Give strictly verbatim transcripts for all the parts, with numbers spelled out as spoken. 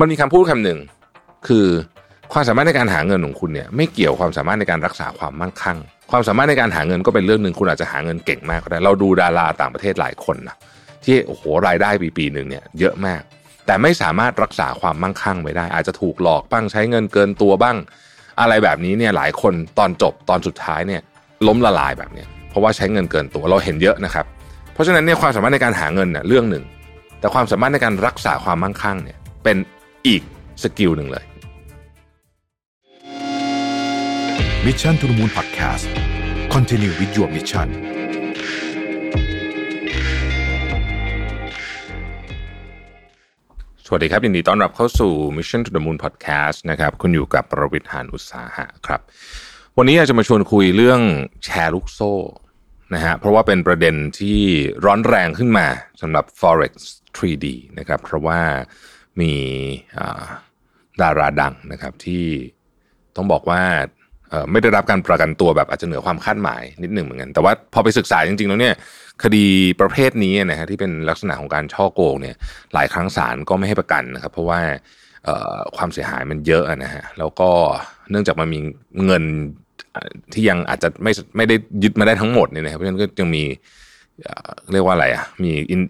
มันมีคำพูดคำหนึ่งคือความสามารถในการหาเงินของคุณเนี่ยไม่เกี่ยวความสามารถในการรักษาความมั่งคั่งความสามารถในการหาเงินก็เป็นเรื่องนึงคุณอาจจะหาเงินเก่งมากก็ได้เราดูดาราต่างประเทศหลายคนนะที่โอ้โหรายได้ปีปีนึงเนี่ยเยอะมากแต่ไม่สามารถรักษาความมั่งคั่งไว้ได้อาจจะถูกหลอกบ้างใช้เงินเกินตัวบ้างอะไรแบบนี้เนี่ยหลายคนตอนจบตอนสุดท้ายเนี่ยล้มละลายแบบนี้เพราะว่าใช้เงินเกินตัวเราเห็นเยอะนะครับเพราะฉะนั้นเนี่ยความสามารถในการหาเงินเนี่ยเรื่องนึงแต่ความสามารถในการรักษาความมั่งคั่งเนี่ยเป็นอีกสกิลนึงเลย Mission to the Moon Podcast Continue with your missionสวัสดีครับยินดีต้อนรับเข้าสู่ Mission to the Moon Podcast นะครับคุณอยู่กับประวิทย์ หานอุตสาหะครับวันนี้อยากจะมาชวนคุยเรื่องแชร์ลูกโซ่นะฮะเพราะว่าเป็นประเด็นที่ร้อนแรงขึ้นมาสำหรับ Forex ทรี ดี นะครับเพราะว่ามีดาราดังนะครับที่ต้องบอกว่าไม่ได้รับการประกันตัวแบบอาจจะเหนือความคาดหมายนิดหนึ่งเหมือนกันแต่ว่าพอไปศึกษาจริงๆแล้วเนี่ยคดีประเภทนี้นะฮะที่เป็นลักษณะของการช่อโกงเนี่ยหลายครั้งศาลก็ไม่ให้ประกันนะครับเพราะว่าความเสียหายมันเยอะนะฮะแล้วก็เนื่องจากมันมีเงินที่ยังอาจจะไม่ไม่ได้ยึดมาได้ทั้งหมดเนี่ยนะครับเพราะฉะนั้นก็ยังมีเรียกว่าอะไรอ่ะมีอิน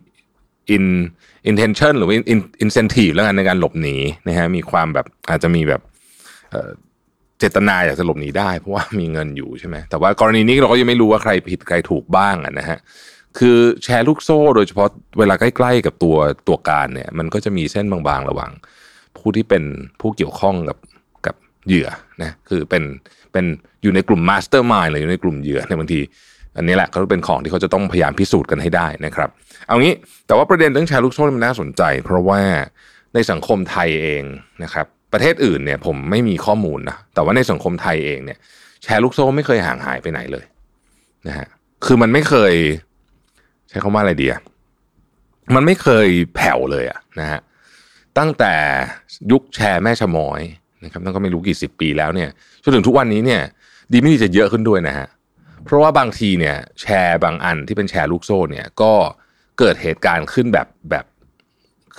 อินอินเทนชั่นหรือว่าอินอินเซนทีฟแล้วกันในการหลบหนีนะฮะมีความแบบอาจจะมีแบบเจตนาอยากจะหลบหนีได้เพราะว่ามีเงินอยู่ใช่ไหมแต่ว่ากรณีนี้เราก็ยังไม่รู้ว่าใครผิดใครถูกบ้างนะฮะคือแชร์ลูกโซ่โดยเฉพาะเวลาใกล้ๆกับตัวตัวการเนี่ยมันก็จะมีเส้นบางๆระหว่างผู้ที่เป็นผู้เกี่ยวข้องกับกับเหยื่อนะคือเป็นเป็นอยู่ในกลุ่มมาสเตอร์มายด์หรืออยู่ในกลุ่มเหยื่อเนี่ยบางทีอันนี้แหละก็เป็นของที่เขาจะต้องพยายามพิสูจน์กันให้ได้นะครับเอางี้แต่ว่าประเด็นเรื่องแชร์ลูกโซ่มันน่าสนใจเพราะว่าในสังคมไทยเองนะครับประเทศอื่นเนี่ยผมไม่มีข้อมูลนะแต่ว่าในสังคมไทยเองเนี่ยแชร์ลูกโซ่ไม่เคยห่างหายไปไหนเลยนะฮะคือมันไม่เคยใช้คำว่าอะไรดีอ่ะมันไม่เคยแผ่วเลยอ่ะนะฮะตั้งแต่ยุคแชร์แม่ชะม้อยนะครับนั่นก็ไม่รู้กี่สิบปีแล้วเนี่ยจนถึงทุกวันนี้เนี่ยดีไม่ดีจะเยอะขึ้นด้วยนะฮะเพราะว่าบางทีเนี่ยแชร์บางอันที่เป็นแชร์ลูกโซ่เนี่ยก็เกิดเหตุการณ์ขึ้นแบบแบบ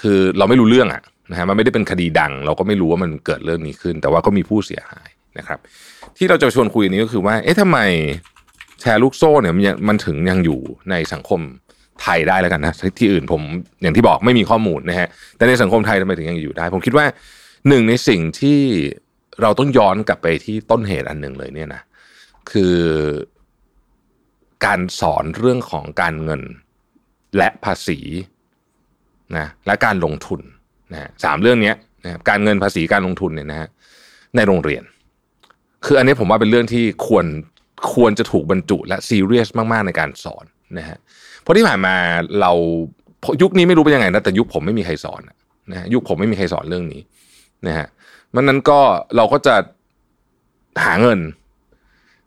คือเราไม่รู้เรื่องอ่ะนะฮะมันไม่ได้เป็นคดีดังเราก็ไม่รู้ว่ามันเกิดเรื่องนี้ขึ้นแต่ว่าก็มีผู้เสียหายนะครับที่เราจะชวนคุยนี้ก็คือว่าเอ๊ะทำไมแชร์ลูกโซ่เนี่ยมันมันถึงยังอยู่ในสังคมไทยได้แล้วกันนะที่อื่นผมอย่างที่บอกไม่มีข้อมูลนะฮะแต่ในสังคมไทยทำไมถึงยังอยู่ได้ผมคิดว่าหนึ่งในสิ่งที่เราต้องย้อนกลับไปที่ต้นเหตุอันหนึ่งเลยเนี่ยนะคือการสอนเรื่องของการเงินและภาษีนะและการลงทุนนะสามเรื่องนี้นะการเงินภาษีการลงทุนเนี่ยนะฮะในโรงเรียนคืออันนี้ผมว่าเป็นเรื่องที่ควรควรจะถูกบรรจุและซีเรียสมากๆในการสอนนะฮะเพราะที่ผ่านมาเรายุคนี้ไม่รู้เป็นยังไงนะแต่ยุคผมไม่มีใครสอนนะยุคผมไม่มีใครสอนเรื่องนี้นะฮะมันนั้นก็เราก็จะหาเงิน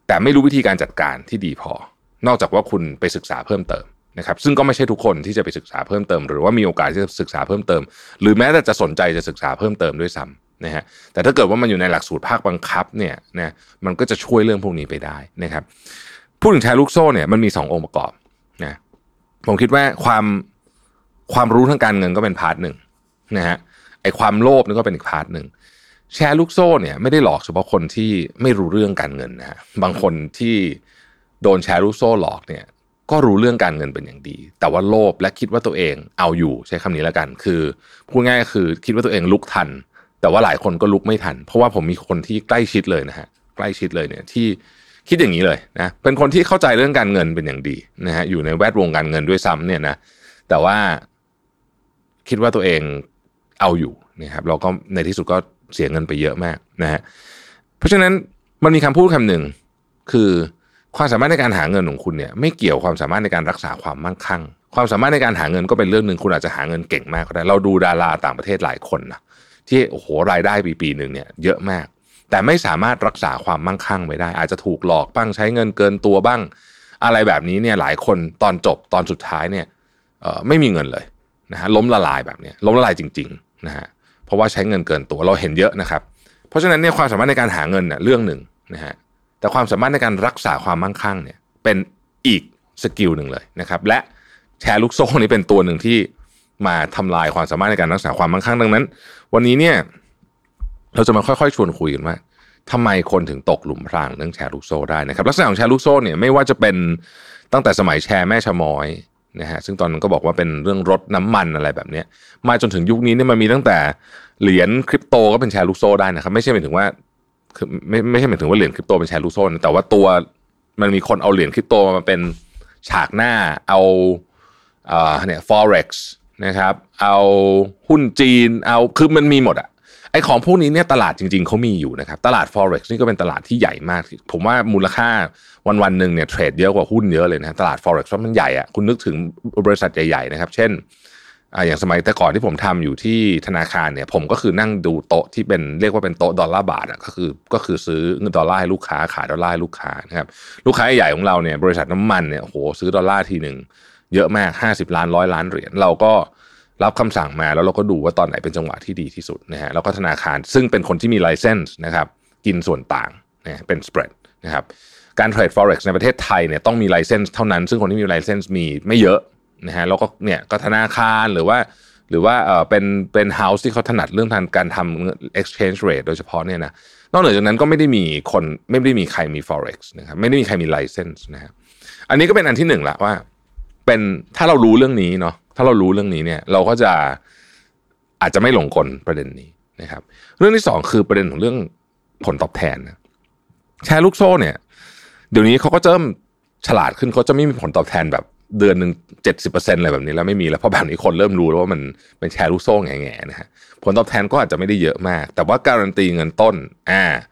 แต่ไม่รู้วิธีการจัดการที่ดีพอนอกจากว่าคุณไปศึกษาเพิ่มเติมนะครับซึ่งก็ไม่ใช่ทุกคนที่จะไปศึกษาเพิ่มเติมหรือว่ามีโอกาสที่จะศึกษาเพิ่มเติมหรือแม้แต่จะสนใจจะศึกษาเพิ่มเติมด้วยซ้ำนะฮะแต่ถ้าเกิดว่ามันอยู่ในหลักสูตรภาคบังคับเนี่ยนะมันก็จะช่วยเรื่องพวกนี้ไปได้นะครับพูดถึงแชร์ลูกโซ่เนี่ยมันมีสององค์ประกอบนะผมคิดว่าความความรู้ทางการเงินก็เป็นพาร์ทหนึ่งนะฮะไอ้ความโลภนี่ก็เป็นอีกพาร์ทหนึ่งแชร์ลูกโซ่เนี่ยไม่ได้หลอกเฉพาะคนที่ไม่รู้เรื่องการเงินนะฮะบางคนที่โดนแชร์ลูกโซ่หลอกเนี่ยก็รู้เรื่องการเงินเป็นอย่างดีแต่ว่าโลภและคิดว่าตัวเองเอาอยู่ใช้คำนี้แล้วกันคือพูดง่ายๆคือคิดว่าตัวเองลุกทันแต่ว่าหลายคนก็ลุกไม่ทันเพราะว่าผมมีคนที่ใกล้ชิดเลยนะฮะใกล้ชิดเลยเนี่ยที่คิดอย่างนี้เลยนะเป็นคนที่เข้าใจเรื่องการเงินเป็นอย่างดีนะฮะอยู่ในแวดวงการเงินด้วยซ้ำเนี่ยนะแต่ว่าคิดว่าตัวเองเอาอยู่นะครับเราก็ในที่สุดก็เสียเงินไปเยอะมากนะฮะเพราะฉะนั้นมันมีคำพูดคำหนึ่งคือความสามารถในการหาเงินของคุณเนี่ยไม่เกี่ยวความสามารถในการรักษาความมั่งคั่งความสามารถในการหาเงินก็เป็นเรื่องนึงคุณอาจจะหาเงินเก่งมากก็ได้เราดูดาราต่างประเทศหลายคนนะที่โอ้โหรายได้ปีปีนึงเนี่ยเยอะมากแต่ไม่สามารถรักษาความมั่งคั่งไว้ได้อาจจะถูกหลอกบ้างใช้เงินเกินตัวบ้างอะไรแบบนี้เนี่ยหลายคนตอนจบตอนสุดท้ายเนี่ยเอ่อไม่มีเงินเลยนะฮะล้มละลายแบบนี้ล้มละลายจริงๆนะฮะเพราะว่าใช้เงินเกินตัวเราเห็นเยอะนะครับเพราะฉะนั้นเนี่ยความสามารถในการหาเงินเนี่ยเรื่องนึงนะฮะแต่ความสามารถในการรักษาความมั่งคั่งเนี่ยเป็นอีกสกิลหนึ่งเลยนะครับและแชร์ลูกโซ่นี่เป็นตัวหนึ่งที่ มาทำลายความสามารถในการรักษาความมั่งคั่งดังนั้นวันนี้เนี่ยเราจะมาค่อยๆชวนคุยกันว่าทำไมคนถึงตกหลุมพรางเรื่องแชร์ลูกโซ่ได้นะครับลักษณะของแชร์ลูกโซ่เนี่ยไม่ว่าจะเป็นตั้งแต่สมัยแชร์แม่ชะม้อยนะฮะซึ่งตอนนั้นก็บอกว่าเป็นเรื่องรถน้ำมันอะไรแบบนี้มาจนถึงยุคนี้เนี่ยมันมีตั้งแต่เหรียญคริปโตก็เป็นแชร์ลูกโซ่ได้นะครับไม่ใช่หมายถึงว่าคือไม่ไม่ใช่หมายถึงว่าเหรียญคริปโตเป็นแชร์ลูกโซ่นะแต่ว่าตัวมันมีคนเอาเหรียญคริปโตมาเป็นฉากหน้าเอาเอ่อเนี่ย Forex นะครับเอาหุ้นจีนเอาคือมันมีหมดอะไอ้ของพวกนี้เนี่ยตลาดจริงๆเขามีอยู่นะครับตลาด Forex นี่ก็เป็นตลาดที่ใหญ่มากผมว่ามูลค่าวันๆนึงเนี่ยเทรดเยอะกว่าหุ้นเยอะเลยนะตลาด Forex มันใหญ่อะคุณนึกถึงบริษัทใหญ่ๆนะครับเช่นอ่าอย่างสมัยแต่ก่อนที่ผมทำอยู่ที่ธนาคารเนี่ยผมก็คือนั่งดูโต๊ะที่เป็นเรียกว่าเป็นโต๊ะดอลลาร์บาทอ่ะก็คือก็คือซื้อดอลลาร์ให้ลูกค้าขายดอลลาร์ให้ลูกค้านะครับลูกค้าใหญ่ของเราเนี่ยบริษัทน้ำมันเนี่ยโอ้โหซื้อดอลลาร์ทีนึงเยอะมากห้าสิบล้านหนึ่งร้อยล้านเหรียญเราก็รับคำสั่งมาแล้วเราก็ดูว่าตอนไหนเป็นจังหวะที่ดีที่สุดนะฮะแล้วก็ธนาคารซึ่งเป็นคนที่มีไลเซนส์นะครับกินส่วนต่างนะเป็นสเปรดนะครับการเทรด Forex ในประเทศไทยเนี่ยต้องมีไลเซนส์เท่านั้นซึ่งคนที่มีไลเซนส์มีไม่เยอะนะฮะแล้วก็เนี่ยก็ธนาคารหรือว่าหรือว่าเอ่อเป็นเป็นเฮ้าส์ที่เขาถนัดเรื่องทางการทำ exchange rate โดยเฉพาะเนี่ยนะนอกเหนือจากนั้นก็ไม่ได้มีคนไม่ได้มีใครมี Forex นะครับไม่ได้มีใครมี license นะฮะอันนี้ก็เป็นอันที่หนึ่งละว่าเป็นถ้าเรารู้เรื่องนี้เนาะถ้าเรารู้เรื่องนี้เนี่ยเราก็จะอาจจะไม่หลงกลประเด็นนี้นะครับเรื่องที่สองคือประเด็นของเรื่องผลตอบแทนนะแชร์ลูกโซ่เนี่ยเดี๋ยวนี้เขาก็เริ่มฉลาดขึ้นเขาจะไม่มีผลตอบแทนแบบเดือนหนึ่ง เจ็ดสิบเปอร์เซ็นต์ อะไรแบบนี้แล้วไม่มีแล้วเพราะแบบนี้คนเริ่มรู้แล้วว่ามันเป็นแชร์ลูกโซ่แง่ๆนะฮะผลตอบแทนก็อาจจะไม่ได้เยอะมากแต่ว่าการันตีเงินต้นอ่าแ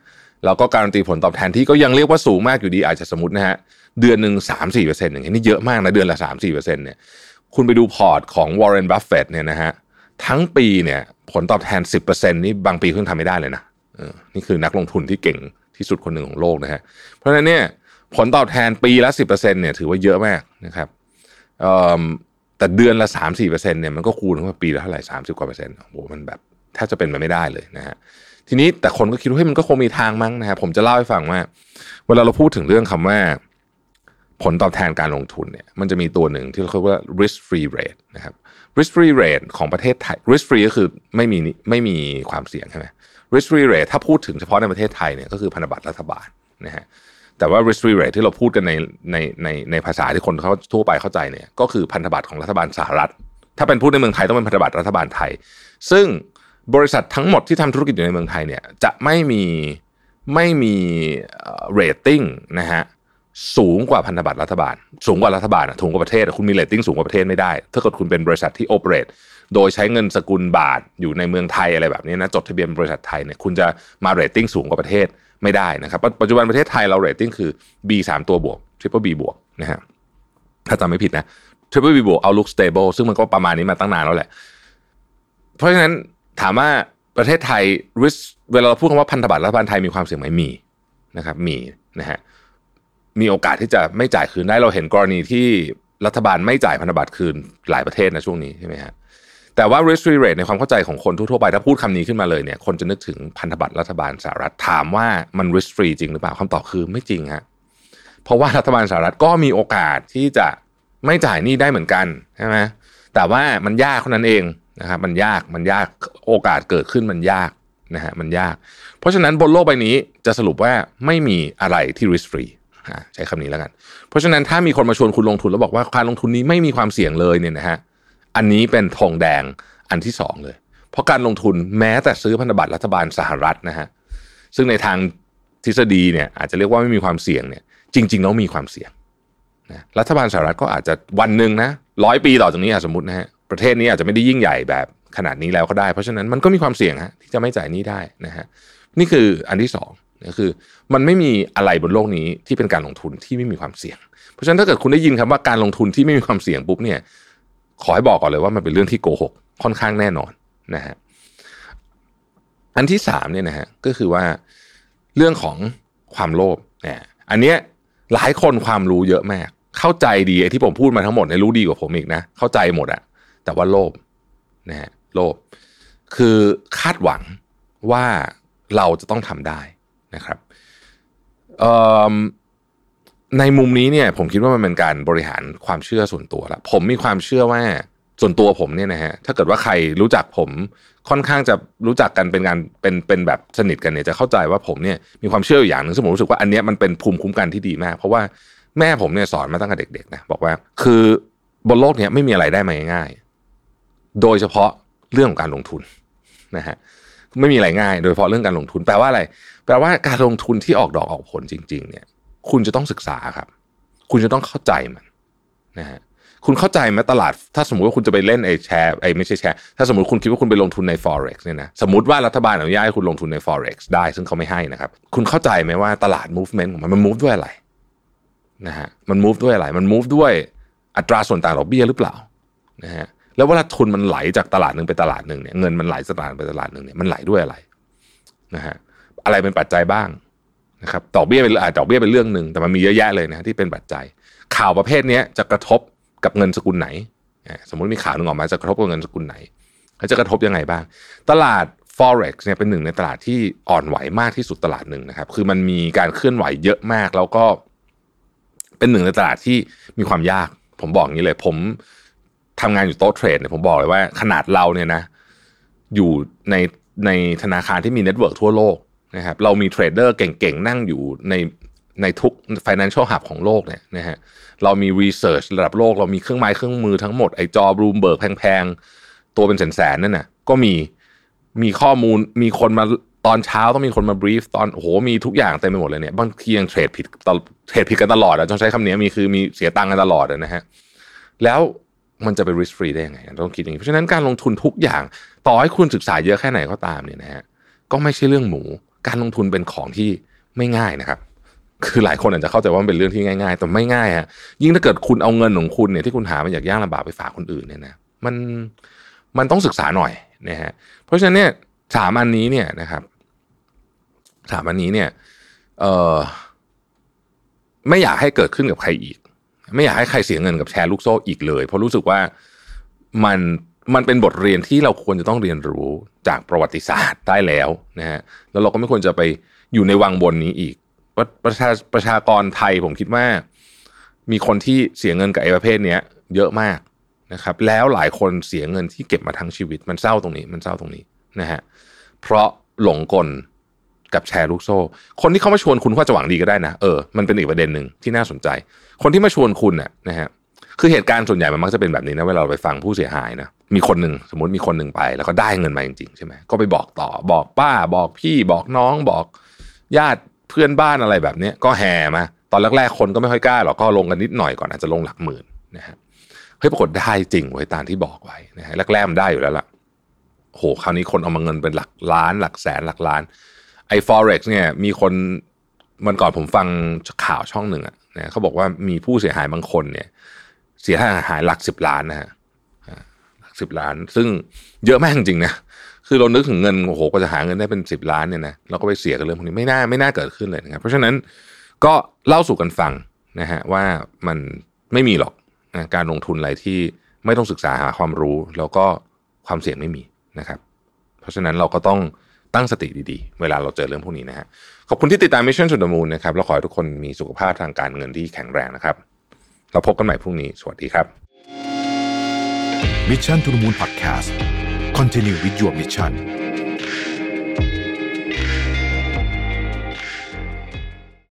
ล้วก็การันตีผลตอบแทนที่ก็ยังเรียกว่าสูงมากอยู่ดีอาจจะสมมตินะฮะเดือนหนึ่ง สามถึงสี่เปอร์เซ็นต์ อย่างเงี้ยนี่เยอะมากนะเดือนละ สามถึงสี่เปอร์เซ็นต์ เนี่ยคุณไปดูพอร์ตของวอร์เรนบัฟเฟตต์เนี่ยนะฮะทั้งปีเนี่ยผลตอบแทน สิบเปอร์เซ็นต์ นี่บางปีเพิ่งทำไม่ได้เลยนะเออนี่คือนักลงทุนที่เก่งที่สุดคนหนึ่งของโลกนะฮะเพราะฉะนั้นเนี่ยผลตอบแทนปีละ สิบเปอร์เซ็นต์ เนี่ยถือว่าเยอะมากนะครับแต่เดือนละ สามถึงสี่เปอร์เซ็นต์ เนี่ยมันก็คูณเข้ามาปีละเท่าไหร่สามสิบกว่าเปอร์เซ็นต์โอ้โหมันแบบถ้าจะเป็นไปไม่ได้เลยนะฮะทีนี้แต่คนก็คิดว่าเฮ้ยมันก็คงมีทางมั้งนะฮะผมจะเล่าให้ฟังว่าเวลาเราพูดถึงเรื่องคำว่าผลตอบแทนการลงทุนเนี่ยมันจะมีตัวหนึ่งที่เราเรียกว่า risk free rate นะครับ risk free rate ของประเทศไทย risk free ก็คือไม่มีไม่มีความเสี่ยงใช่ไหม risk free rate ถ้าพูดถึงเฉพาะในประเทศไทยเนี่ยก็คือพันธบัตรรัฐบาลนะฮะแต่ว่า risk free rate ที่เราพูดกันในในในในภาษาที่คนเขาทั่วไปเข้าใจเนี่ยก็คือพันธบัตรของรัฐบาลสหรัฐถ้าเป็นพูดในเมืองไทยต้องเป็นพันธบัตรรัฐบาลไทยซึ่งบริษัททั้งหมดที่ทำธุรกิจอยู่ในเมืองไทยเนี่ยจะไม่มีไม่มีเรตติ้งนะฮะสูงกว่าพันธบัตรรัฐบาลสูงกว่ารัฐบาลอ่ะสูงกว่าประเทศคุณมีเรตติ้งสูงกว่าประเทศไม่ได้ถ้าเกิดคุณเป็นบริษัทที่โอเปเรตโดยใช้เงินสกุลบาทอยู่ในเมืองไทยอะไรแบบนี้นะจดทะเบียนบริษัทไทยเนี่ยคุณจะมาเรตติ้งสูงกว่าประเทศไม่ได้นะครับปัจจุบันประเทศไทยเราเรตติ้งคือ B สามตัวบวก Triple B บวกนะฮะถ้าจำไม่ผิดนะ Triple B บวก Outlook Stable ซึ่งมันก็ประมาณนี้มาตั้งนานแล้วแหละเพราะฉะนั้นถามว่าประเทศไทย risk เวลาเราพูดคำว่าพันธบัตรรัฐบาลไทยมีความเสี่ยงไหมมีนะครับมีนะฮะมีโอกาสที่จะไม่จ่ายคืนได้เราเห็นกรณีที่รัฐบาลไม่จ่ายพันธบัตรคืนหลายประเทศนะช่วงนี้ใช่ไหมฮะแต่ว่า risk free rate ในความเข้าใจของคนทั่วๆไปถ้าพูดคำนี้ขึ้นมาเลยเนี่ยคนจะนึกถึงพันธบัตรรัฐบาลสหรัฐถามว่ามัน risk free จริงหรือเปล่าคำตอบคือไม่จริงฮะเพราะว่ารัฐบาลสหรัฐก็มีโอกาสที่จะไม่จ่ายหนี้ได้เหมือนกันใช่ไหมแต่ว่ามันยากเท่านั้นเองนะครับมันยากมันยากโอกาสเกิดขึ้นมันยากนะฮะมันยากเพราะฉะนั้นบนโลกใบนี้จะสรุปว่าไม่มีอะไรที่ risk freeใช้คำนี้แล้วกันเพราะฉะนั้นถ้ามีคนมาชวนคุณลงทุนแล้วบอกว่าการลงทุนนี้ไม่มีความเสี่ยงเลยเนี่ยนะฮะอันนี้เป็นธงแดงอันที่สองเลยเพราะการลงทุนแม้แต่ซื้อพันธบัตรรัฐบาลสหรัฐนะฮะซึ่งในทางทฤษฎีเนี่ยอาจจะเรียกว่าไม่มีความเสี่ยงเนี่ยจริงๆแล้วมีความเสี่ยงนะรัฐบาลสหรัฐก็อาจจะวันนึงนะร้อยปีต่อจากนี้สมมตินะฮะประเทศนี้อาจจะไม่ได้ยิ่งใหญ่แบบขนาดนี้แล้วก็ได้เพราะฉะนั้นมันก็มีความเสี่ยงฮะที่จะไม่จ่ายหนี้ได้นะฮะนี่คืออันที่สองก็คือมันไม่มีอะไรบนโลกนี้ที่เป็นการลงทุนที่ไม่มีความเสี่ยงเพราะฉะนั้นถ้าเกิดคุณได้ยินคำว่าการลงทุนที่ไม่มีความเสี่ยงปุ๊บเนี่ยขอให้บอกก่อนเลยว่ามันเป็นเรื่องที่โกหกค่อนข้างแน่นอนนะฮะอันที่สามเนี่ยนะฮะก็คือว่าเรื่องของความโลภเนี่ยอันเนี้ยหลายคนความรู้เยอะมากเข้าใจดีไอ้ที่ผมพูดมาทั้งหมดเนี่ยรู้ดีกว่าผมอีกนะเข้าใจหมดอะแต่ว่าโลภนะฮะโลภคือคาดหวังว่าเราจะต้องทำได้นะครับในมุมนี้เนี่ยผมคิดว่ามันเป็นการบริหารความเชื่อส่วนตัวละผมมีความเชื่อว่า ส่วนตัวผมเนี่ยนะฮะถ้าเกิดว่าใครรู้จักผมค่อนข้างจะรู้จักกันเป็นการเป็นเป็นแบบสนิทกันเนี่ยจะเข้าใจว่าผมเนี่ยมีความเชื่ออยู่อย่างนึงซึ่งผมรู้สึกว่าอันเนี้ยมันเป็นภูมิคุ้มกันที่ดีมากเพราะว่าแม่ผมเนี่ยสอนมาตั้งแต่เด็กๆนะบอกว่าคือบนโลกเนี้ยไม่มีอะไรได้มาง่ายๆโดยเฉพาะเรื่องของการลงทุนนะฮะไม่มีอะไรง่ายโดยเฉพาะเรื่องการลงทุนแปลว่าอะไรแปลว่าการลงทุนที่ออกดอกออกผลจริงๆเนี่ยคุณจะต้องศึกษาครับคุณจะต้องเข้าใจมันนะฮะคุณเข้าใจไหมตลาดถ้าสมมุติว่าคุณจะไปเล่นไอ้แชร์ไอ้ไม่ใช่แชร์ถ้าสมมุติคุณคิดว่าคุณไปลงทุนใน Forex เนี่ยนะสมมุติว่ารัฐบาลอนุญาตให้คุณลงทุนใน Forex ได้ซึ่งเขาไม่ให้นะครับคุณเข้าใจไหมว่าตลาด movement ของมันมัน move ด้วยอะไรนะฮะมัน move ด้วยอะไรมัน move ด้วยอัตราส่วนต่างดอกเบี้ยหรือเปล่านะฮะแล้วเวลาทุนมันไหลจากตลาดนึงไปตลาดนึงเนี่ยเงินมันไหลจากตลาดไปตลาดนึงเนี่ยมันไหลด้วยอะไรนะฮะอะไรเป็นปัจจัยบ้างนะครับดอกเบี้ยเป็นดอกเบี้ยเป็นเรื่องนึงแต่มันมีเยอะแยะเลยนะที่เป็นปัจจัยข่าวประเภทนี้จะกระทบกับเงินสกุลไหนสมมุติมีข่าวนึงออกมาจะกระทบกับเงินสกุลไหนแล้วจะกระทบยังไงบ้างตลาด Forex เนี่ยเป็นหนึ่งในตลาดที่อ่อนไหวมากที่สุดตลาดนึงนะครับคือมันมีการเคลื่อนไหวเยอะมากแล้วก็เป็นหนึ่งในตลาดที่มีความยากผมบอกอย่างนี้เลยผมทำงานอยู่โต๊ะเทรดเนี่ยผมบอกเลยว่าขนาดเราเนี่ยนะอยู่ในในธนาคารที่มีเน็ตเวิร์กทั่วโลกนะครับเรามีเทรดเดอร์เก่งๆนั่งอยู่ในในทุก Financial Hub ของโลกเนี่ยนะฮะเรามี Research ระดับโลกเรามีเครื่องไม้เครื่องมือทั้งหมดไอ้จอ Bloomberg แพงๆตัวเป็นแสนๆนั่นน่ะก็มีมีข้อมูลมีคนมาตอนเช้าต้องมีคนมาบรีฟตอนโอ้โหมีทุกอย่างเต็มไปหมดเลยเนี่ยบางทียังเทรดผิดเทรดผิดกันตลอดอ่ะต้องใช้คำนี้มีคือมีเสียตังค์กันตลอดนะฮะแล้วมันจะไป risk free ได้ยังไงต้องคิดอย่างนี้เพราะฉะนั้นการลงทุนทุกอย่างต่อให้คุณศึกษาเยอะแค่ไหนก็ตามเนี่ยนะฮะก็ไม่ใช่เรื่องหมูการลงทุนเป็นของที่ไม่ง่ายนะครับคือหลายคนอาจจะเข้าใจว่ามันเป็นเรื่องที่ง่ายๆแต่ไม่ง่ายฮะยิ่งถ้าเกิดคุณเอาเงินของคุณเนี่ยที่คุณหามาจากยากลำบากไปฝากคนอื่นเนี่ยนะมันมันต้องศึกษาหน่อยนะฮะเพราะฉะนั้นเนี่ยสามอันนี้เนี่ยนะครับสามอันนี้เนี่ยเอ่อไม่อยากให้เกิดขึ้นกับใครอีกไม่อยากให้ใครเสียเงินกับแชร์ลูกโซ่อีกเลยเพราะรู้สึกว่ามันมันเป็นบทเรียนที่เราควรจะต้องเรียนรู้จากประวัติศาสตร์ได้แล้วนะฮะแล้วเราก็ไม่ควรจะไปอยู่ในวังบนนี้อีกว่าประชาประชากรไทยผมคิดว่ามีคนที่เสียเงินกับไอ้ประเภทเนี้ยเยอะมากนะครับแล้วหลายคนเสียเงินที่เก็บมาทั้งชีวิตมันเศร้าตรงนี้มันเศร้าตรงนี้นะฮะเพราะหลงกลกับแชร์ลูกโซ่คนที่เขามาชวนคุณก็จะหวังดีก็ได้นะเออมันเป็นอีกประเด็นนึงที่น่าสนใจคนที่มาชวนคุณน่ะนะฮะคือเหตุการณ์ส่วนใหญ่มันมักจะเป็นแบบนี้นะเวลาเราไปฟังผู้เสียหายนะมีคนนึงสมมติมีคนนึงไปแล้วก็ได้เงินมาจริงๆใช่ไหมก็ไปบอกต่อบอกป้าบอกพี่บอกน้องบอกญาติเพื่อนบ้านอะไรแบบนี้ก็แห่มาตอนแรกๆคนก็ไม่ค่อยกล้าหรอกก็ลงกันนิดหน่อยก่อนอาจจะลงหลักหมื่นนะฮะเฮ้ยปรากฏได้จริงไว้ตามที่บอกไว้นะฮะแรกๆมันได้อยู่แล้วล่ะโหคราวนี้คนเอามาเงินเป็นหลักล้านหลักแสนหลักล้านไอ้ Forex เนี่ยมีคนมันก่อนผมฟังข่าวช่องหนึ่งอ่ะนะเขาบอกว่ามีผู้เสียหายบางคนเนี่ยเสียหายหลักสิบล้านนะฮะหลักสิบล้านซึ่งเยอะมากจริงๆนะคือเรานึกถึงเงินโอ้โหก็จะหาเงินได้เป็นสิบล้านเนี่ยนะเราก็ไปเสียกับเรื่องพวกนี้ไม่น่าไม่น่าเกิดขึ้นเลยนะครับเพราะฉะนั้นก็เล่าสู่กันฟังนะฮะว่ามันไม่มีหรอกนะการลงทุนอะไรที่ไม่ต้องศึกษาหาความรู้แล้วก็ความเสี่ยงไม่มีนะครับเพราะฉะนั้นเราก็ต้องตั้งสติดีๆเวลาเราเจอเรื่องพวกนี้นะฮะขอบคุณที่ติดตาม Mission to the Moon นะครับแล้วขอให้ทุกคนมีสุขภาพทางการเงินที่แข็งแรงนะครับเราพบกันใหม่พรุ่งนี้สวัสดีครับ Mission to the Moon Podcast Continue with your mission